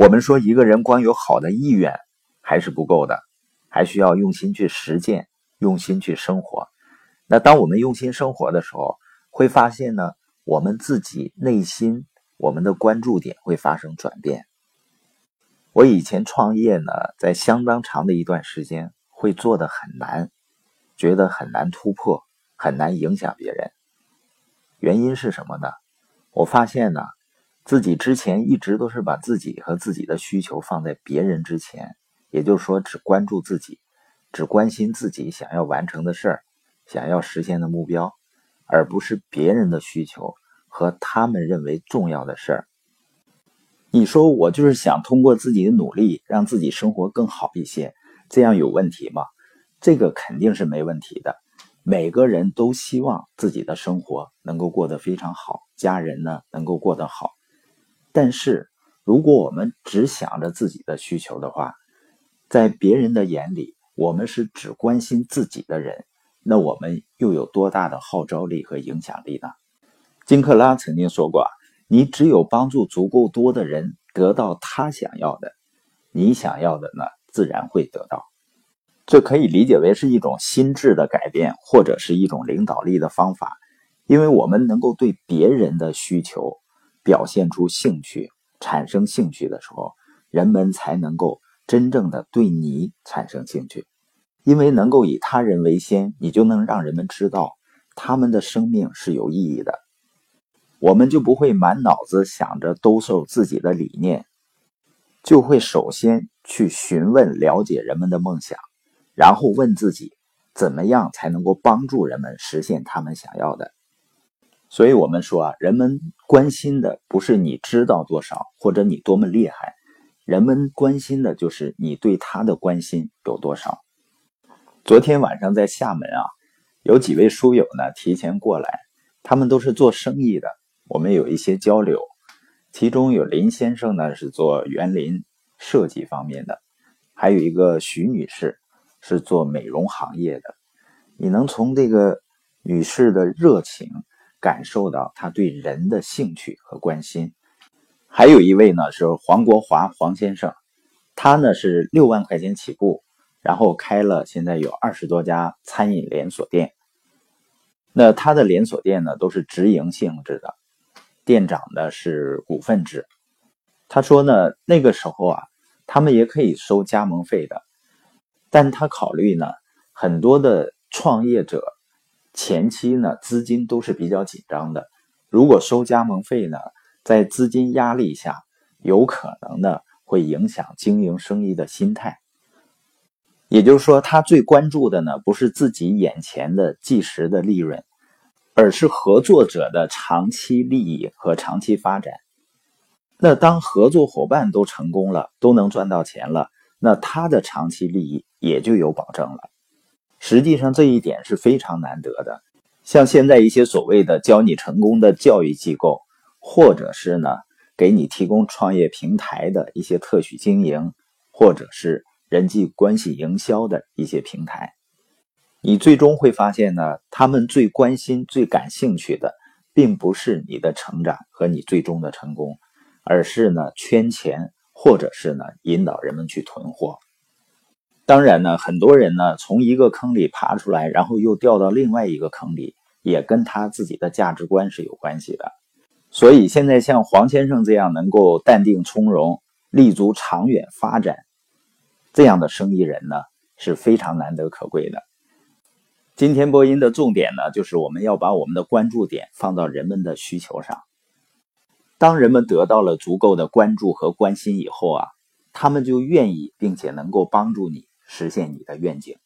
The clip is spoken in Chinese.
我们说一个人光有好的意愿还是不够的，还需要用心去实践，用心去生活。那当我们用心生活的时候，会发现呢，我们自己内心，我们的关注点会发生转变。我以前创业呢，在相当长的一段时间会做得很难，觉得很难突破，很难影响别人。原因是什么呢？我发现呢，自己之前一直都是把自己和自己的需求放在别人之前，也就是说只关注自己，只关心自己想要完成的事儿，想要实现的目标，而不是别人的需求和他们认为重要的事儿。你说我就是想通过自己的努力让自己生活更好一些，这样有问题吗？这个肯定是没问题的。每个人都希望自己的生活能够过得非常好，家人呢能够过得好。但是如果我们只想着自己的需求的话，在别人的眼里我们是只关心自己的人，那我们又有多大的号召力和影响力呢？金克拉曾经说过，你只有帮助足够多的人得到他想要的，你想要的呢自然会得到。这可以理解为是一种心智的改变，或者是一种领导力的方法，因为我们能够对别人的需求表现出兴趣，产生兴趣的时候，人们才能够真正的对你产生兴趣。因为能够以他人为先，你就能让人们知道他们的生命是有意义的。我们就不会满脑子想着兜售自己的理念，就会首先去询问了解人们的梦想，然后问自己怎么样才能够帮助人们实现他们想要的。所以我们说啊，人们关心的不是你知道多少或者你多么厉害，人们关心的就是你对他的关心有多少。昨天晚上在厦门啊，有几位书友呢提前过来，他们都是做生意的，我们有一些交流。其中有林先生呢是做园林设计方面的，还有一个徐女士是做美容行业的。你能从这个女士的热情感受到她对人的兴趣和关心。还有一位呢是黄国华黄先生，他呢是6万块钱起步，然后开了现在有20多家餐饮连锁店。那他的连锁店呢都是直营性质的，店长呢是股份制。他说呢，那个时候啊，他们也可以收加盟费的，但他考虑呢，很多的创业者前期呢资金都是比较紧张的，如果收加盟费呢，在资金压力下有可能呢会影响经营生意的心态。也就是说，他最关注的呢不是自己眼前的即时的利润，而是合作者的长期利益和长期发展。那当合作伙伴都成功了，都能赚到钱了，那他的长期利益也就有保证了。实际上这一点是非常难得的，像现在一些所谓的教你成功的教育机构，或者是呢给你提供创业平台的一些特许经营，或者是人际关系营销的一些平台，你最终会发现呢，他们最关心最感兴趣的并不是你的成长和你最终的成功，而是呢圈钱，或者是呢引导人们去囤货。当然呢，很多人呢从一个坑里爬出来，然后又掉到另外一个坑里，也跟他自己的价值观是有关系的。所以现在像黄先生这样能够淡定从容，立足长远发展，这样的生意人呢是非常难得可贵的。今天播音的重点呢，就是我们要把我们的关注点放到人们的需求上。当人们得到了足够的关注和关心以后啊，他们就愿意并且能够帮助你实现你的愿景。